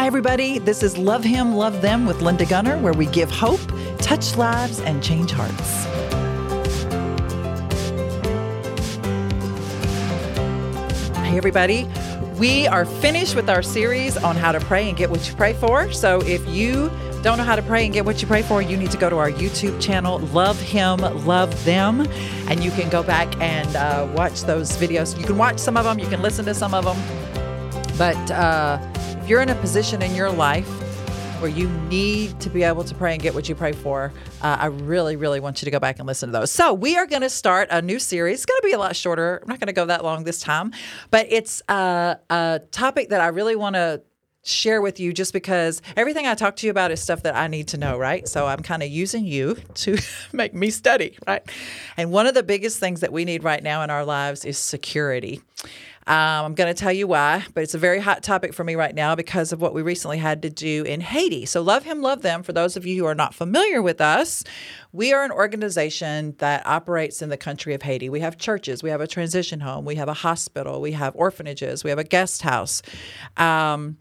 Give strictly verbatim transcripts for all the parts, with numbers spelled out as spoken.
Hi, everybody. This is Love Him, Love Them with Linda Gunner, where we give hope, touch lives, and change hearts. Hey, everybody. We are finished with our series on how to pray and get what you pray for. So if you don't know how to pray and get what you pray for, you need to go to our YouTube channel, Love Him, Love Them, and you can go back and uh, watch those videos. You can watch some of them. You can listen to some of them. But uh, if you're in a position in your life where you need to be able to pray and get what you pray for, uh, I really, really want you to go back and listen to those. So we are going to start a new series. It's going to be a lot shorter. I'm not going to go that long this time. But it's uh, a topic that I really want to share with you, just because everything I talk to you about is stuff that I need to know, right? So I'm kind of using you to make me study, right? And one of the biggest things that we need right now in our lives is security. Um, I'm going to tell you why, but it's a very hot topic for me right now because of what we recently had to do in Haiti. So Love Him, Love Them, for those of you who are not familiar with us, we are an organization that operates in the country of Haiti. We have churches. We have a transition home. We have a hospital. We have orphanages. We have a guest house. Um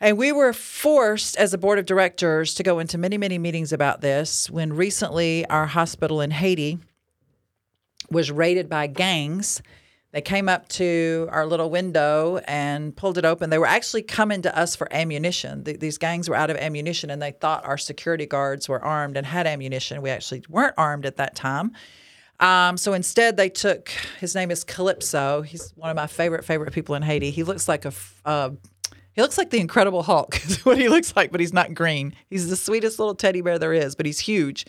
And we were forced as a board of directors to go into many, many meetings about this when recently our hospital in Haiti was raided by gangs. They came up to our little window and pulled it open. They were actually coming to us for ammunition. Th- these gangs were out of ammunition, and they thought our security guards were armed and had ammunition. We actually weren't armed at that time. Um, so instead they took, his name is Calypso. He's one of my favorite, favorite people in Haiti. He looks like a... Uh, He looks like the Incredible Hulk is what he looks like, but he's not green. He's the sweetest little teddy bear there is, but he's huge.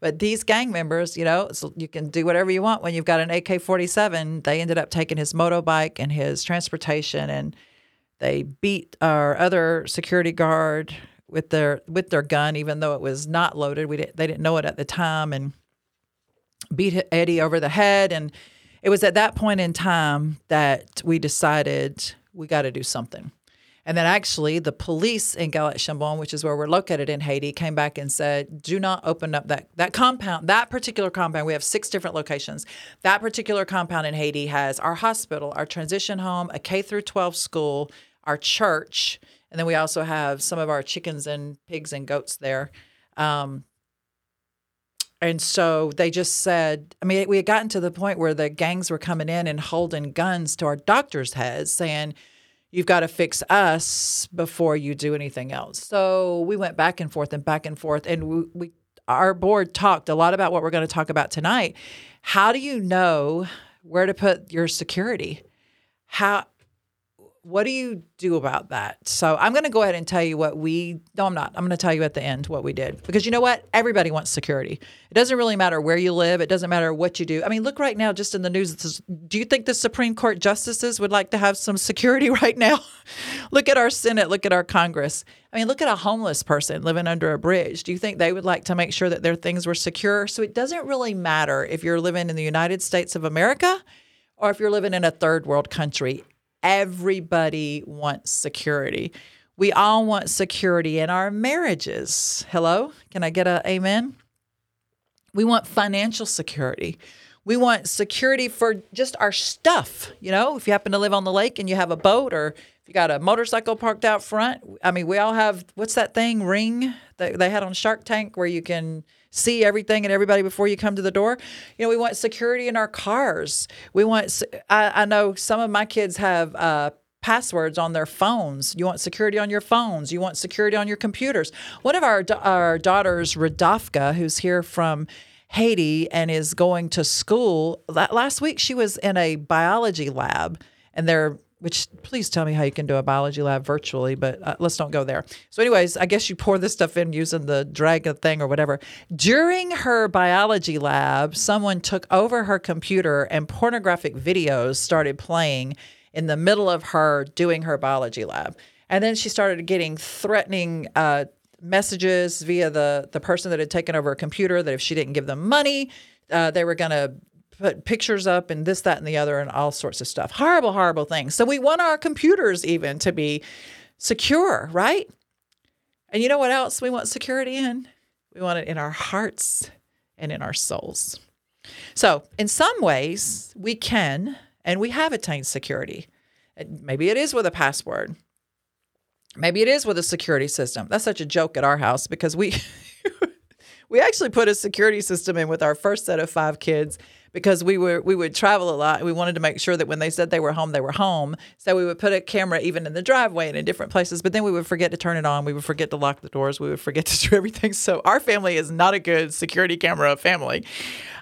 But these gang members, you know, so you can do whatever you want when you've got an A K forty-seven. They ended up taking his motorbike and his transportation, and they beat our other security guard with their with their gun, even though it was not loaded. We didn't, they didn't know it at the time, and beat Eddie over the head. And it was at that point in time that we decided we got to do something. And then actually the police in Galat-Chambon, which is where we're located in Haiti, came back and said, do not open up that, that compound, that particular compound. We have six different locations. That particular compound in Haiti has our hospital, our transition home, a K through twelve school, our church, and then we also have some of our chickens and pigs and goats there. Um, and so they just said, I mean, we had gotten to the point where the gangs were coming in and holding guns to our doctors' heads saying, you've got to fix us before you do anything else. So we went back and forth and back and forth. And we, we our board talked a lot about what we're going to talk about tonight. How do you know where to put your security? How, what do you do about that? So I'm going to go ahead and tell you what we, no, I'm not. I'm going to tell you at the end what we did. Because you know what? Everybody wants security. It doesn't really matter where you live. It doesn't matter what you do. I mean, look right now, just in the news, do you think the Supreme Court justices would like to have some security right now? Look at our Senate. Look at our Congress. I mean, look at a homeless person living under a bridge. Do you think they would like to make sure that their things were secure? So it doesn't really matter if you're living in the United States of America or if you're living in a third world country. Everybody wants security. We all want security in our marriages. Hello? Can I get a amen? We want financial security. We want security for just our stuff. You know, if you happen to live on the lake and you have a boat, or if you got a motorcycle parked out front. I mean, we all have, what's that thing, Ring, that they had on Shark Tank where you can see everything and everybody before you come to the door. You know, we want security in our cars. We want, I, I know some of my kids have uh, passwords on their phones. You want security on your phones. You want security on your computers. One of our, our daughters, Radofka, who's here from Haiti and is going to school, last week she was in a biology lab, and they're, which please tell me how you can do a biology lab virtually, but uh, let's don't go there. So anyways, I guess you pour this stuff in using the drag thing or whatever. During her biology lab, someone took over her computer and pornographic videos started playing in the middle of her doing her biology lab. And then she started getting threatening uh, messages via the, the person that had taken over her computer that if she didn't give them money, uh, they were going to put pictures up and this, that, and the other, and all sorts of stuff. Horrible, horrible things. So we want our computers even to be secure, right? And you know what else we want security in? We want it in our hearts and in our souls. So in some ways, we can and we have attained security. Maybe it is with a password. Maybe it is with a security system. That's such a joke at our house because we we actually put a security system in with our first set of five kids because we were we would travel a lot. And we wanted to make sure that when they said they were home, they were home. So we would put a camera even in the driveway and in different places. But then we would forget to turn it on. We would forget to lock the doors. We would forget to do everything. So our family is not a good security camera family.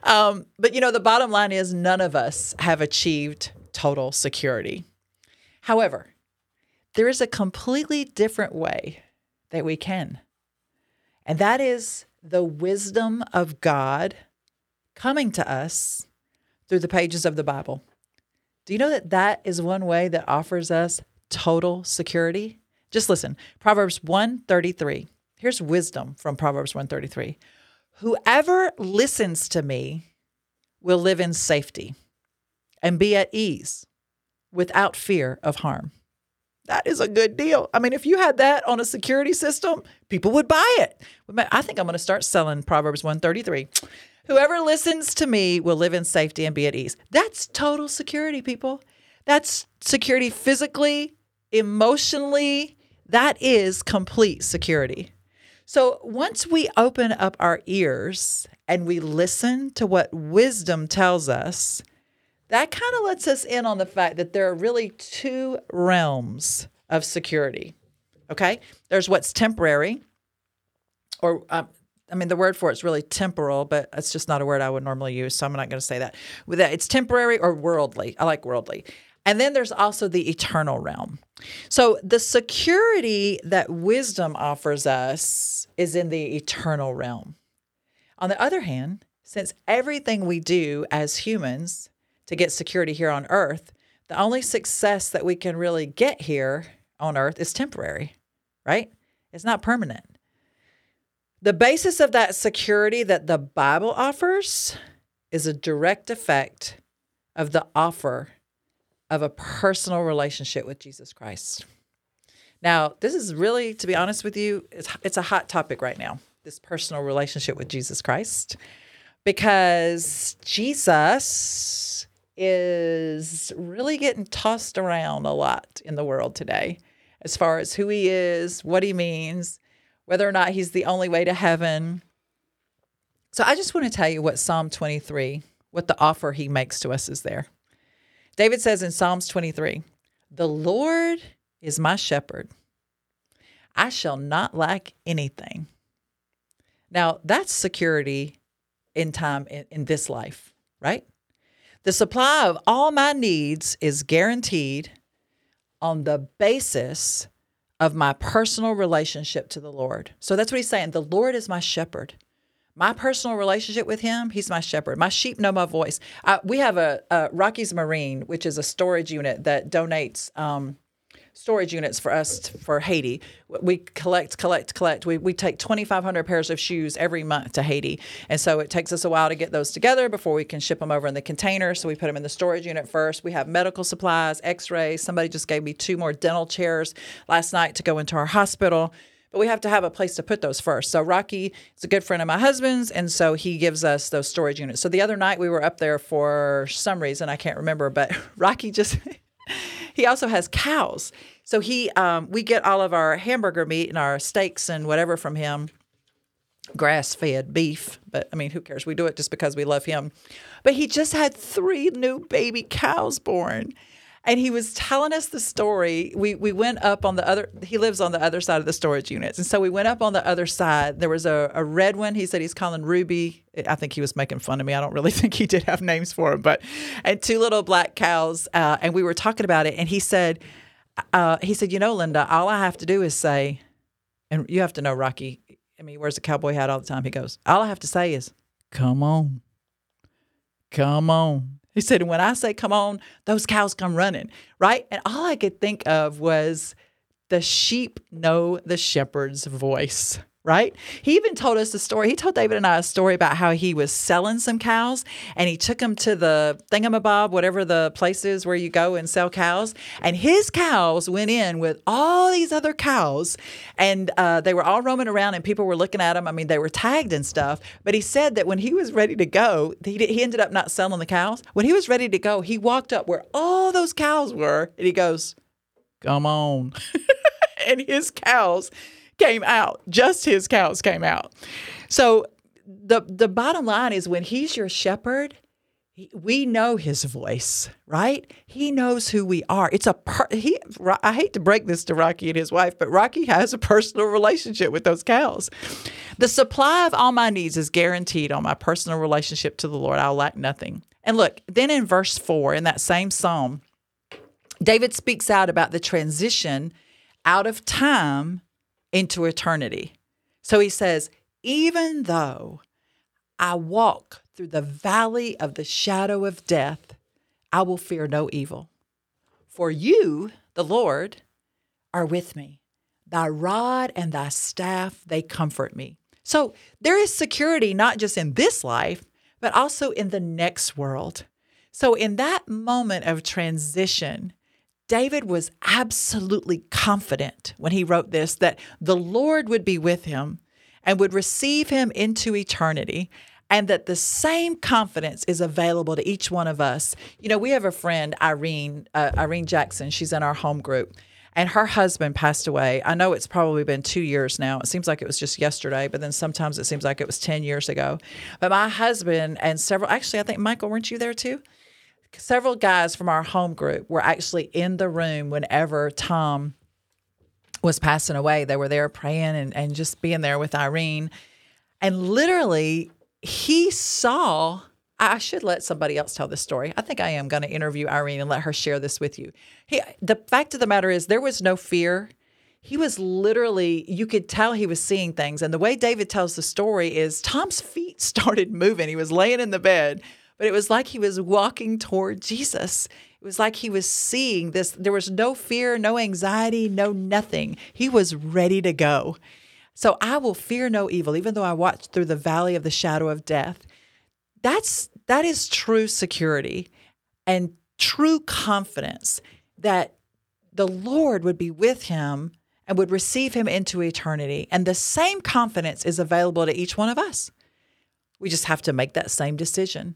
Um, but, you know, the bottom line is none of us have achieved total security. However, there is a completely different way that we can. And that is the wisdom of God coming to us through the pages of the Bible. Do you know that that is one way that offers us total security? Just listen, Proverbs one thirty-three. Here's wisdom from Proverbs one thirty-three. Whoever listens to me will live in safety and be at ease without fear of harm. That is a good deal. I mean, if you had that on a security system, people would buy it. I think I'm going to start selling Proverbs one thirty-three. Whoever listens to me will live in safety and be at ease. That's total security, people. That's security physically, emotionally. That is complete security. So once we open up our ears and we listen to what wisdom tells us, that kind of lets us in on the fact that there are really two realms of security, okay? There's what's temporary, or um, I mean, the word for it's really temporal, but it's just not a word I would normally use, so I'm not going to say that. It's temporary or worldly. I like worldly. And then there's also the eternal realm. So the security that wisdom offers us is in the eternal realm. On the other hand, since everything we do as humans to get security here on earth, the only success that we can really get here on earth is temporary, right? It's not permanent. The basis of that security that the Bible offers is a direct effect of the offer of a personal relationship with Jesus Christ. Now, this is really, to be honest with you, it's, it's a hot topic right now, this personal relationship with Jesus Christ, because Jesus is really getting tossed around a lot in the world today as far as who he is, what he means, whether or not he's the only way to heaven. So I just want to tell you what Psalm twenty-three, what the offer he makes to us is there. David says in Psalms twenty-three, "The Lord is my shepherd. I shall not lack anything." Now, that's security in time in, in this life, right? The supply of all my needs is guaranteed on the basis of my personal relationship to the Lord. So that's what he's saying. The Lord is my shepherd. My personal relationship with him, he's my shepherd. My sheep know my voice. I, we have a, a Rockies Marine, which is a storage unit that donates um, storage units for us for Haiti. We collect, collect, collect. We we take twenty-five hundred pairs of shoes every month to Haiti. And so it takes us a while to get those together before we can ship them over in the container. So we put them in the storage unit first. We have medical supplies, x-rays. Somebody just gave me two more dental chairs last night to go into our hospital. But we have to have a place to put those first. So Rocky is a good friend of my husband's, and so he gives us those storage units. So the other night we were up there for some reason, I can't remember, but Rocky just... He also has cows. So he, um, we get all of our hamburger meat and our steaks and whatever from him, grass-fed beef. But, I mean, who cares? We do it just because we love him. But he just had three new baby cows born. And he was telling us the story. We we went up on the other – he lives on the other side of the storage units. And so we went up on the other side. There was a, a red one. He said he's calling Ruby. I think he was making fun of me. I don't really think he did have names for him. But – and two little black cows. Uh, and we were talking about it. And he said, uh, he said, you know, Linda, all I have to do is say – and you have to know Rocky. I mean, he wears a cowboy hat all the time. He goes, all I have to say is, come on. Come on. He said, when I say, come on, those cows come running, right? And all I could think of was the sheep know the shepherd's voice, right? He even told us a story. He told David and I a story about how he was selling some cows and he took them to the thingamabob, whatever the place is where you go and sell cows. And his cows went in with all these other cows and uh, they were all roaming around and people were looking at them. I mean, they were tagged and stuff. But he said that when he was ready to go, he, he ended up not selling the cows. When he was ready to go, he walked up where all those cows were and he goes, come on. and his cows came out. Just his cows came out. So the the bottom line is, when he's your shepherd, he, we know his voice, right? He knows who we are. It's a per, he. I hate to break this to Rocky and his wife, but Rocky has a personal relationship with those cows. The supply of all my needs is guaranteed on my personal relationship to the Lord. I'll lack nothing. And look, then in verse four, in that same psalm, David speaks out about the transition out of time into eternity. So he says, even though I walk through the valley of the shadow of death, I will fear no evil. For you, the Lord, are with me. Thy rod and thy staff, they comfort me. So there is security not just in this life, but also in the next world. So in that moment of transition, David was absolutely confident when he wrote this that the Lord would be with him and would receive him into eternity, and that the same confidence is available to each one of us. You know, we have a friend, Irene, uh, Irene Jackson. She's in our home group, and her husband passed away. I know it's probably been two years now. It seems like it was just yesterday, but then sometimes it seems like it was ten years ago. But my husband and several, actually, I think, Michael, weren't you there too? Several guys from our home group were actually in the room whenever Tom was passing away. They were there praying and, and just being there with Irene. And literally, he saw, I should let somebody else tell this story. I think I am going to interview Irene and let her share this with you. He, the fact of the matter is, there was no fear. He was literally, you could tell he was seeing things. And the way David tells the story is Tom's feet started moving. He was laying in the bed, but it was like he was walking toward Jesus. It was like he was seeing this. There was no fear, no anxiety, no nothing. He was ready to go. So I will fear no evil, even though I walk through the valley of the shadow of death. That's that is true security and true confidence that the Lord would be with him and would receive him into eternity. And the same confidence is available to each one of us. We just have to make that same decision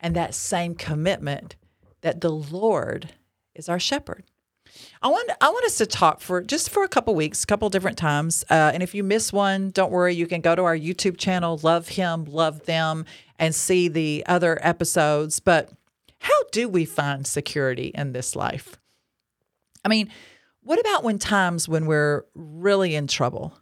and that same commitment that the Lord is our shepherd. I want I want us to talk for just for a couple weeks, a couple different times. Uh, and if you miss one, don't worry. You can go to our YouTube channel, Love Him, Love Them, and see the other episodes. But how do we find security in this life? I mean, what about when times when we're really in trouble?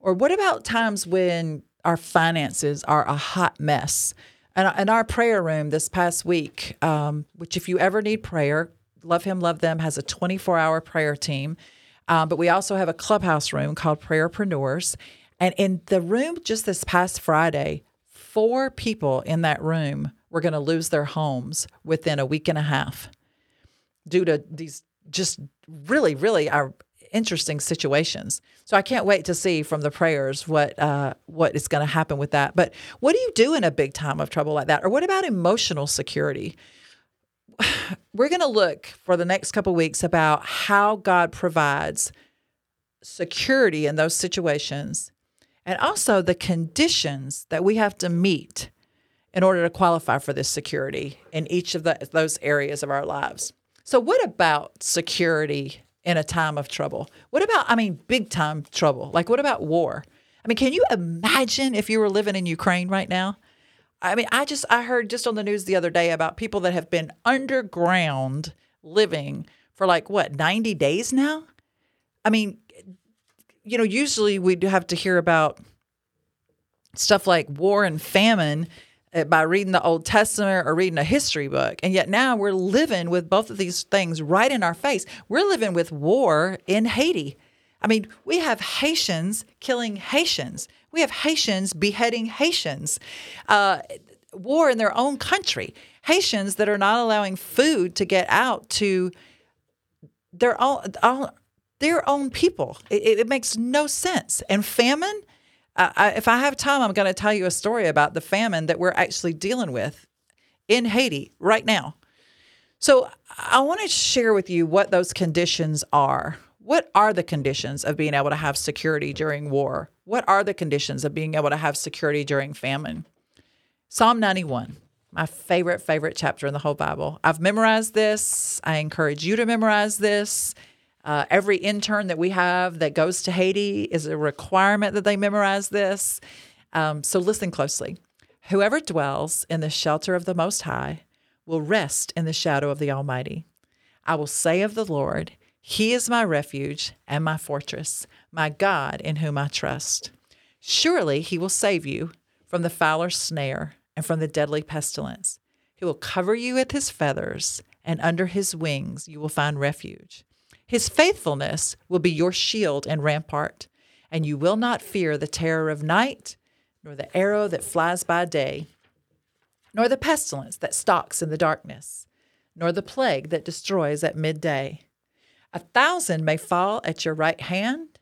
Or what about times when our finances are a hot mess? And in our prayer room this past week, um, which if you ever need prayer, Love Him, Love Them has a twenty-four hour prayer team. Um, but we also have a clubhouse room called Prayerpreneurs. And in the room just this past Friday, four people in that room were going to lose their homes within a week and a half due to these just really, really our interesting situations. So I can't wait to see from the prayers what uh, what is going to happen with that. But what do you do in a big time of trouble like that? Or what about emotional security? We're going to look for the next couple of weeks about how God provides security in those situations and also the conditions that we have to meet in order to qualify for this security in each of the, those areas of our lives. So what about security in a time of trouble? What about, I mean, big time trouble? Like what about war? I mean, can you imagine if you were living in Ukraine right now? I mean, I just, I heard just on the news the other day about people that have been underground living for like, what, ninety days now? I mean, you know, usually we'd have to hear about stuff like war and famine by reading the Old Testament or reading a history book. And yet now we're living with both of these things right in our face. We're living with war in Haiti. I mean, we have Haitians killing Haitians. We have Haitians beheading Haitians, uh, war in their own country. Haitians that are not allowing food to get out to their own, all, their own people. It, it makes no sense. And famine, uh, I, if I have time, I'm going to tell you a story about the famine that we're actually dealing with in Haiti right now. So I want to share with you what those conditions are. What are the conditions of being able to have security during war? What are the conditions of being able to have security during famine? Psalm ninety-one, my favorite, favorite chapter in the whole Bible. I've memorized this. I encourage you to memorize this. Uh, every intern that we have that goes to Haiti is a requirement that they memorize this. Um, so listen closely. Whoever dwells in the shelter of the Most High will rest in the shadow of the Almighty. I will say of the Lord, He is my refuge and my fortress, my God in whom I trust. Surely He will save you from the fowler's snare and from the deadly pestilence. He will cover you with His feathers, and under His wings you will find refuge. His faithfulness will be your shield and rampart, and you will not fear the terror of night, nor the arrow that flies by day, nor the pestilence that stalks in the darkness, nor the plague that destroys at midday. A thousand may fall at your right hand,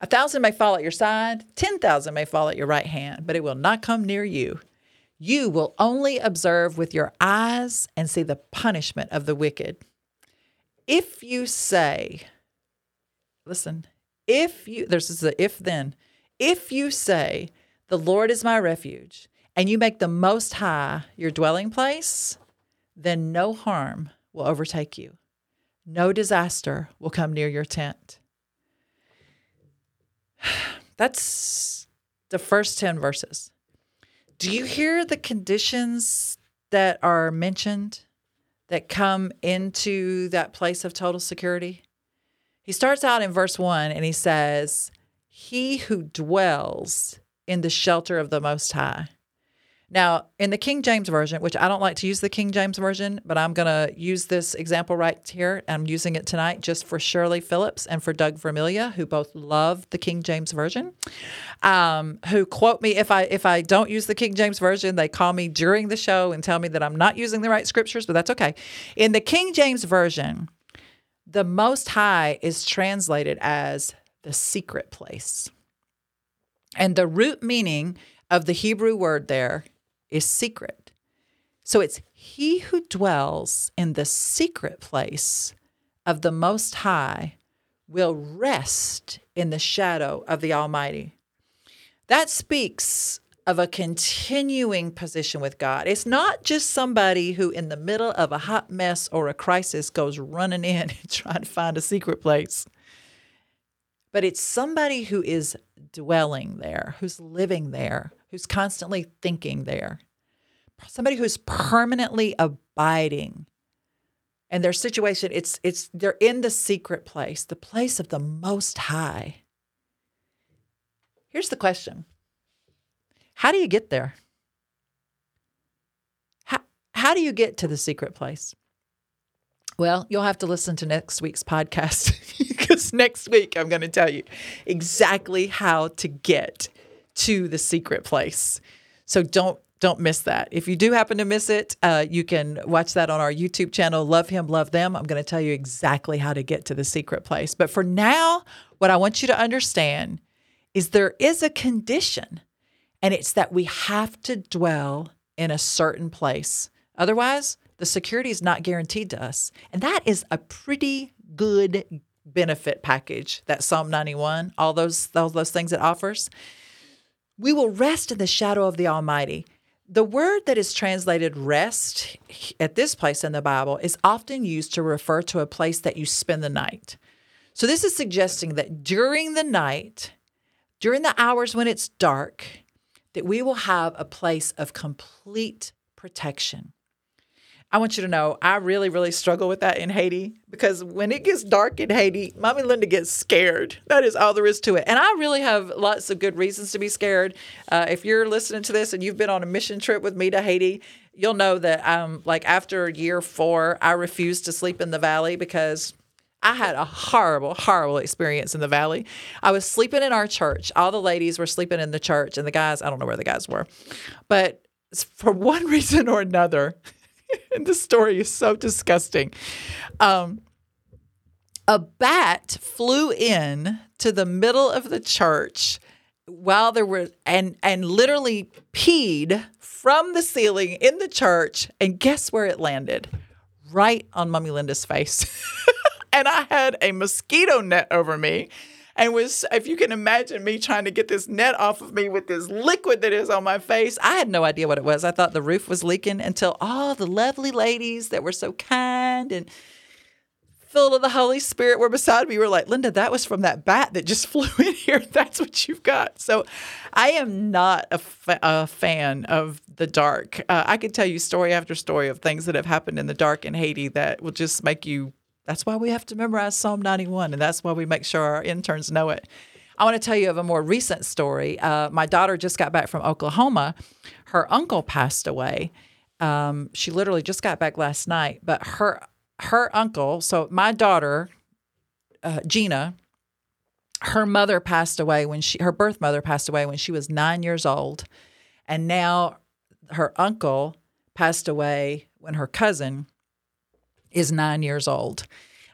a thousand may fall at your side, ten thousand may fall at your right hand, but it will not come near you. You will only observe with your eyes and see the punishment of the wicked. If you say, listen, if you, this is the if then, if you say, the Lord is my refuge, and you make the Most High your dwelling place, then no harm will overtake you. No disaster will come near your tent. That's the first ten verses. Do you hear the conditions that are mentioned that come into that place of total security? He starts out in verse one and he says, He who dwells in the shelter of the Most High. Now, in the King James Version, which I don't like to use the King James Version, but I'm going to use this example right here. I'm using it tonight just for Shirley Phillips and for Doug Vermilia, who both love the King James Version, um, who quote me. If I if I don't use the King James Version, they call me during the show and tell me that I'm not using the right scriptures, but that's okay. In the King James Version, the Most High is translated as the secret place. And the root meaning of the Hebrew word there is secret. So it's He who dwells in the secret place of the Most High will rest in the shadow of the Almighty. That speaks of a continuing position with God. It's not just somebody who in the middle of a hot mess or a crisis goes running in and trying to find a secret place. But it's somebody who is dwelling there, who's living there, who's constantly thinking there, somebody who's permanently abiding. And their situation, it's it's they're in the secret place, the place of the Most High. Here's the question. How do you get there? How, how do you get to the secret place? Well, you'll have to listen to next week's podcast because next week I'm going to tell you exactly how to get to the secret place. So don't don't miss that. If you do happen to miss it, uh, you can watch that on our YouTube channel, Love Him, Love Them. I'm going to tell you exactly how to get to the secret place. But for now, what I want you to understand is there is a condition, and it's that we have to dwell in a certain place. Otherwise, the security is not guaranteed to us. And that is a pretty good benefit package, that Psalm ninety-one, all those, all those things it offers. We will rest in the shadow of the Almighty. The word that is translated rest at this place in the Bible is often used to refer to a place that you spend the night. So this is suggesting that during the night, during the hours when it's dark, that we will have a place of complete protection. I want you to know I really, really struggle with that in Haiti because when it gets dark in Haiti, Mommy Linda gets scared. That is all there is to it. And I really have lots of good reasons to be scared. Uh, if you're listening to this and you've been on a mission trip with me to Haiti, you'll know that um, like after year four, I refused to sleep in the valley because I had a horrible, horrible experience in the valley. I was sleeping in our church. All the ladies were sleeping in the church and the guys, I don't know where the guys were, but for one reason or another, and this story is so disgusting. Um, a bat flew in to the middle of the church while there were and and literally peed from the ceiling in the church. And guess where it landed? Right on Mommy Linda's face. And I had a mosquito net over me. And was, if you can imagine me trying to get this net off of me with this liquid that is on my face, I had no idea what it was. I thought the roof was leaking until all the lovely ladies that were so kind and filled with the Holy Spirit were beside me were like, Linda, that was from that bat that just flew in here. That's what you've got. So I am not a, fa- a fan of the dark. Uh, I could tell you story after story of things that have happened in the dark in Haiti that will just make you, that's why we have to memorize Psalm ninety-one, and that's why we make sure our interns know it. I want to tell you of a more recent story. Uh, my daughter just got back from Oklahoma. Her uncle passed away. Um, she literally just got back last night. But her her uncle, so my daughter, uh, Gina, her mother passed away when she, her birth mother passed away when she was nine years old. And now her uncle passed away when her cousin is nine years old.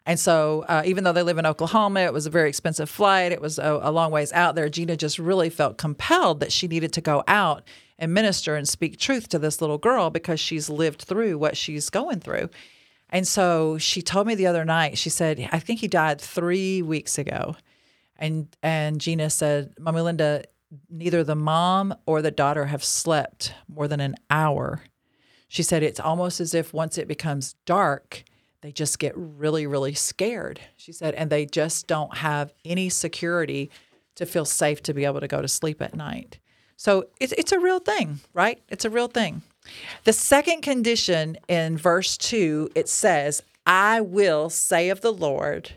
And so uh, even though they live in Oklahoma, it was a very expensive flight. It was a, a long ways out there. Gina just really felt compelled that she needed to go out and minister and speak truth to this little girl because she's lived through what she's going through. And so she told me the other night, she said, I think he died three weeks ago. And and Gina said, Mommy Linda, neither the mom or the daughter have slept more than an hour. She said, it's almost as if once it becomes dark, they just get really, really scared, she said, and they just don't have any security to feel safe to be able to go to sleep at night. So it's it's a real thing, right? It's a real thing. The second condition in verse two, it says, I will say of the Lord,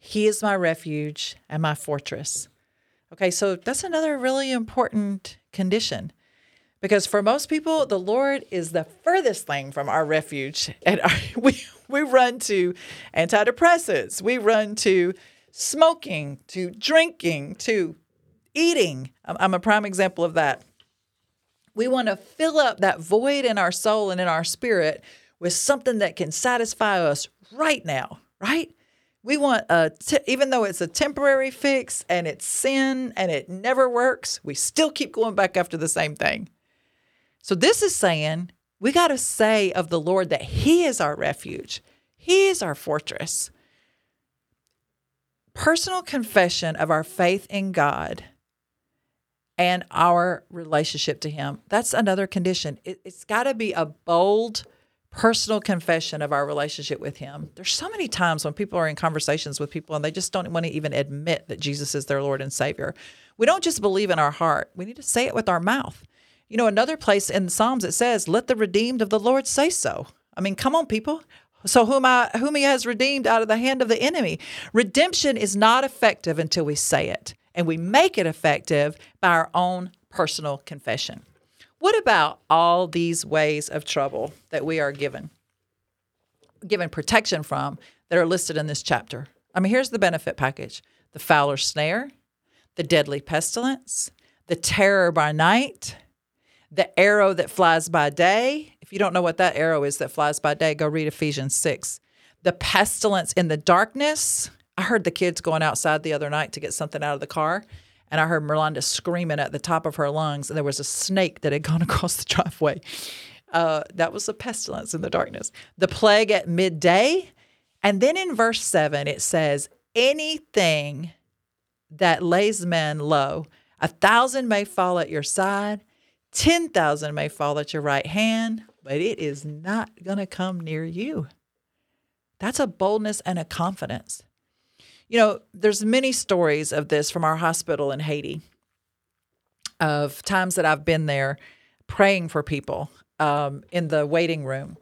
He is my refuge and my fortress. Okay, so that's another really important condition. Because for most people, the Lord is the furthest thing from our refuge. And our, we we run to antidepressants. We run to smoking, to drinking, to eating. I'm, I'm a prime example of that. We want to fill up that void in our soul and in our spirit with something that can satisfy us right now, right? We want, a t- even though it's a temporary fix and it's sin and it never works, we still keep going back after the same thing. So this is saying we got to say of the Lord that He is our refuge. He is our fortress. Personal confession of our faith in God and our relationship to Him. That's another condition. It, it's got to be a bold personal confession of our relationship with Him. There's so many times when people are in conversations with people and they just don't want to even admit that Jesus is their Lord and Savior. We don't just believe in our heart. We need to say it with our mouth. You know, another place in Psalms it says, let the redeemed of the Lord say so. I mean, come on, people. So whom I, whom He has redeemed out of the hand of the enemy. Redemption is not effective until we say it, and we make it effective by our own personal confession. What about all these ways of trouble that we are given, given protection from that are listed in this chapter? I mean, here's the benefit package. The fowler snare, the deadly pestilence, the terror by night, the arrow that flies by day. If you don't know what that arrow is that flies by day, go read Ephesians six. The pestilence in the darkness. I heard the kids going outside the other night to get something out of the car, and I heard Miranda screaming at the top of her lungs, and there was a snake that had gone across the driveway. Uh, that was the pestilence in the darkness. The plague at midday. And then in verse seven, it says, anything that lays men low, a thousand may fall at your side, ten thousand may fall at your right hand, but it is not going to come near you. That's a boldness and a confidence. You know, there's many stories of this from our hospital in Haiti, of times that I've been there praying for people um, in the waiting room,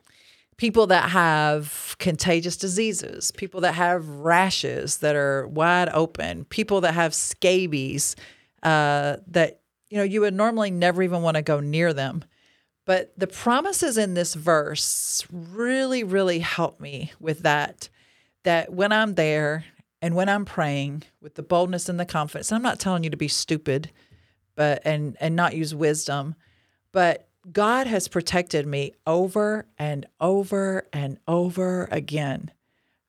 people that have contagious diseases, people that have rashes that are wide open, people that have scabies uh, that, you know, you would normally never even want to go near them. But the promises in this verse really, really help me with that, that when I'm there and when I'm praying with the boldness and the confidence, and I'm not telling you to be stupid but and, and not use wisdom, but God has protected me over and over and over again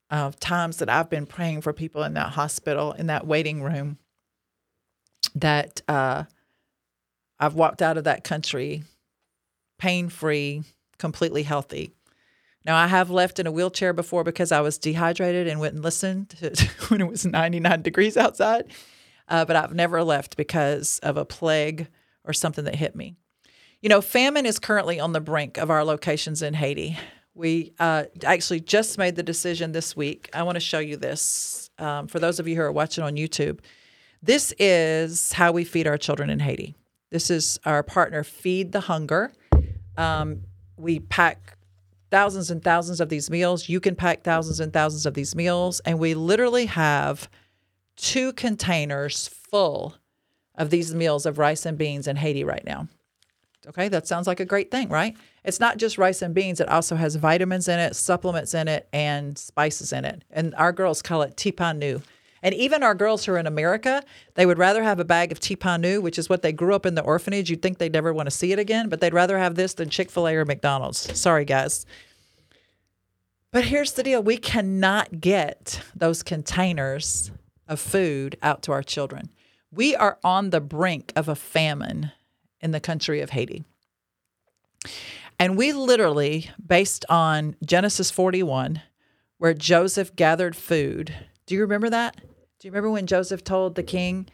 of uh, times that I've been praying for people in that hospital, in that waiting room, that uh, I've walked out of that country pain-free, completely healthy. Now, I have left in a wheelchair before because I was dehydrated and wouldn't listen to, when it was ninety-nine degrees outside. Uh, but I've never left because of a plague or something that hit me. You know, famine is currently on the brink of our locations in Haiti. We uh, actually just made the decision this week. I want to show you this um, for those of you who are watching on YouTube. This is how we feed our children in Haiti. This is our partner, Feed the Hunger. Um, we pack thousands and thousands of these meals. You can pack thousands and thousands of these meals. And we literally have two containers full of these meals of rice and beans in Haiti right now. Okay, that sounds like a great thing, right? It's not just rice and beans. It also has vitamins in it, supplements in it, and spices in it. And our girls call it Tipanou. And even our girls who are in America, they would rather have a bag of Tipanou, which is what they grew up in the orphanage. You'd think they'd never want to see it again, but they'd rather have this than Chick-fil-A or McDonald's. Sorry, guys. But here's the deal. We cannot get those containers of food out to our children. We are on the brink of a famine in the country of Haiti. And we literally, based on Genesis forty-one, where Joseph gathered food. Do you remember that? Do you remember when Joseph told the king,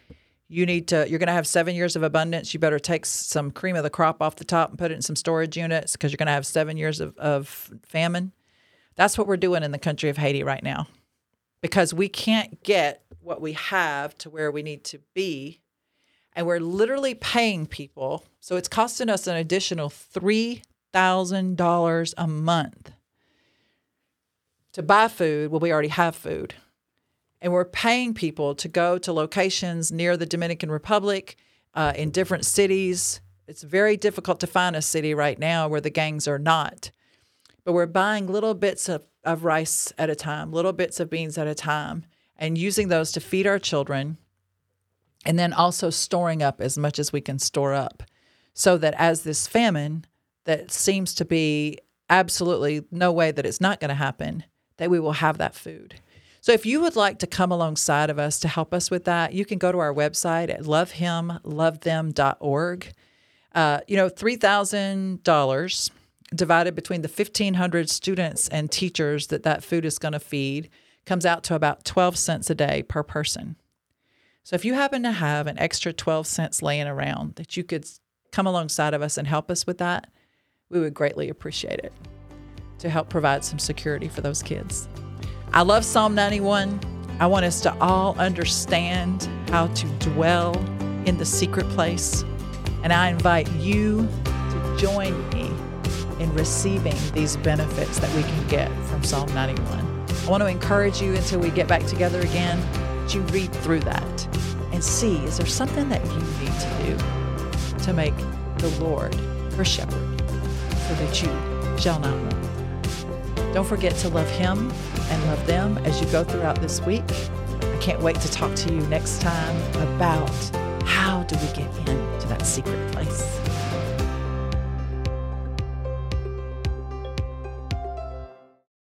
you need to, you're going to have seven years of abundance. You better take some cream of the crop off the top and put it in some storage units because you're going to have seven years of, of famine. That's what we're doing in the country of Haiti right now, because we can't get what we have to where we need to be. And we're literally paying people. So it's costing us an additional three thousand dollars a month to buy food. Well, we already have food. And we're paying people to go to locations near the Dominican Republic, uh, in different cities. It's very difficult to find a city right now where the gangs are not. But we're buying little bits of, of rice at a time, little bits of beans at a time, and using those to feed our children. And then also storing up as much as we can store up, so that as this famine that seems to be absolutely no way that it's not going to happen, that we will have that food. So if you would like to come alongside of us to help us with that, you can go to our website at love him love them dot org. Uh, you know, three thousand dollars divided between the fifteen hundred students and teachers that that food is going to feed comes out to about twelve cents a day per person. So if you happen to have an extra twelve cents laying around that you could come alongside of us and help us with that, we would greatly appreciate it to help provide some security for those kids. I love Psalm ninety-one. I want us to all understand how to dwell in the secret place. And I invite you to join me in receiving these benefits that we can get from Psalm ninety-one. I want to encourage you until we get back together again. You read through that and see, is there something that you need to do to make the Lord your shepherd so that you shall not want? Don't forget to love Him and love them as you go throughout this week. I can't wait to talk to you next time about how do we get into that secret place.